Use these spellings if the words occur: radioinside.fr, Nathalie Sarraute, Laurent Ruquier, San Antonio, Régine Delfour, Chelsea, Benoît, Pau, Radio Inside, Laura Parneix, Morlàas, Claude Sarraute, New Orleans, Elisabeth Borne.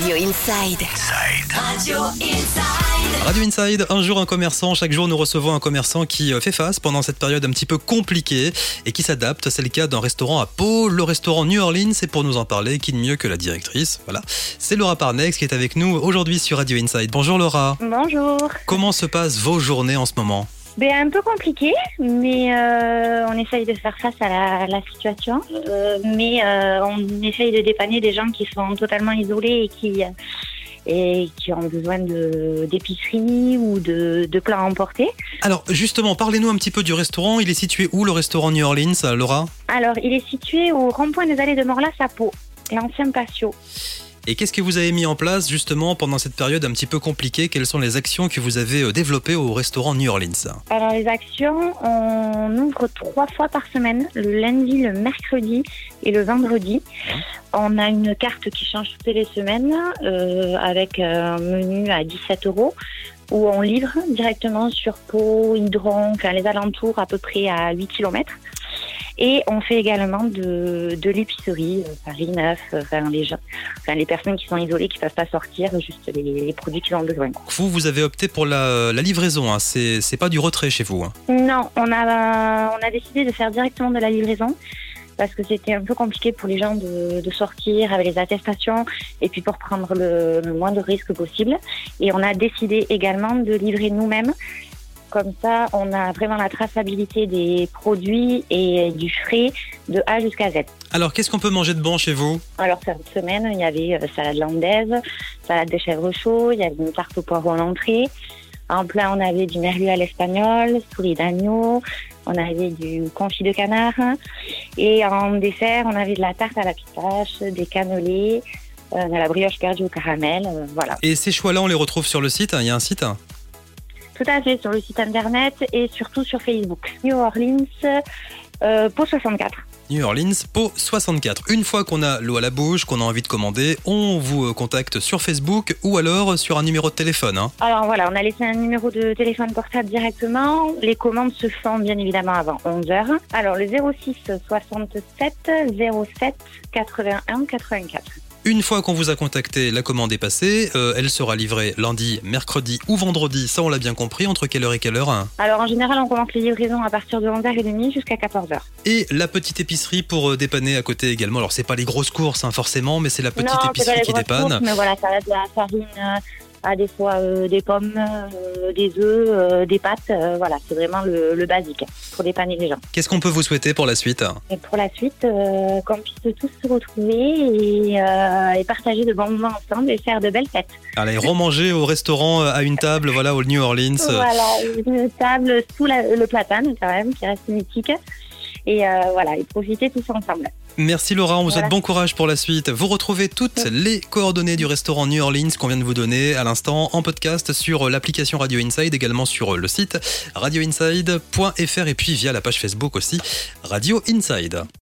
Radio Inside. Radio Inside. Radio Inside, un jour un commerçant. Chaque jour, nous recevons un commerçant qui fait face pendant cette période un petit peu compliquée et qui s'adapte. C'est le cas d'un restaurant à Pau, le restaurant New Orleans. Et pour nous en parler, qui de mieux que la directrice, voilà. C'est Laura Parneix qui est avec nous aujourd'hui sur Radio Inside. Bonjour Laura. Bonjour. Comment se passent vos journées en ce moment ? Un peu compliqué, mais on essaye de faire face à la situation. Mais on essaye de dépanner des gens qui sont totalement isolés et qui ont besoin d'épicerie ou de plats à emporter. Alors justement, parlez-nous un petit peu du restaurant. Il est situé où, le restaurant New Orleans, Laura ? Alors, il est situé au rond-point des allées de Morlàas à Pau, l'ancien patio. Et qu'est-ce que vous avez mis en place justement pendant cette période un petit peu compliquée ? Quelles sont les actions que vous avez développées au restaurant New Orleans ? Alors les actions, on ouvre 3 fois par semaine, le lundi, le mercredi et le vendredi. On a une carte qui change toutes les semaines avec un menu à 17 € où on livre directement sur Pau, Hydron, les alentours à peu près à 8 km. Et on fait également de l'épicerie, Paris 9, les personnes qui sont isolées, qui ne peuvent pas sortir, juste les produits qu'ils ont besoin. Vous avez opté pour la livraison, hein. C'est pas du retrait chez vous, hein. Non, on a décidé de faire directement de la livraison, parce que c'était un peu compliqué pour les gens de sortir avec les attestations, et puis pour prendre le moins de risques possible. Et on a décidé également de livrer nous-mêmes. Comme ça, on a vraiment la traçabilité des produits et du frais de A jusqu'à Z. Alors, qu'est-ce qu'on peut manger de bon chez vous ? Alors, cette semaine, il y avait salade landaise, salade de chèvre chaud, il y avait une tarte au poireau en entrée. En plat, on avait du merlu à l'espagnol, souris d'agneau, on avait du confit de canard. Et en dessert, on avait de la tarte à la pistache, des cannelés, de la brioche perdue au caramel, voilà. Et ces choix-là, on les retrouve sur le site, hein ? Il y a un site, hein ? Tout à fait, sur le site internet et surtout sur Facebook. New Orleans, Pau 64. New Orleans, Pau 64. Une fois qu'on a l'eau à la bouche, qu'on a envie de commander, on vous contacte sur Facebook ou alors sur un numéro de téléphone, hein. Alors voilà, on a laissé un numéro de téléphone portable directement. Les commandes se font bien évidemment avant 11h. Alors le 06 67 07 81 84. Une fois qu'on vous a contacté, la commande est passée. Elle sera livrée lundi, mercredi ou vendredi. Ça, on l'a bien compris. Entre quelle heure et quelle heure, hein ? Alors, en général, on commence les livraisons à partir de 11h30 jusqu'à 14h. Et la petite épicerie pour dépanner à côté également. Alors, c'est pas les grosses courses, hein, forcément, mais c'est la petite épicerie qui dépanne. Courses, mais voilà, ça va de la farine, à des fois des pommes, des œufs, des pâtes. Voilà, c'est vraiment le basique pour dépanner les gens. Qu'est-ce qu'on peut vous souhaiter pour la suite ? Et pour la suite, qu'on puisse tous se retrouver et partager de bons moments ensemble et faire de belles fêtes. Allez, remanger au restaurant à une table, voilà, au New Orleans. Voilà, une table sous le platane quand même, qui reste mythique. Et profiter tous ensemble. Merci Laura, on vous souhaite bon courage pour la suite. Vous retrouvez toutes les coordonnées du restaurant New Orleans qu'on vient de vous donner à l'instant en podcast sur l'application Radio Inside, également sur le site radioinside.fr et puis via la page Facebook aussi, Radio Inside.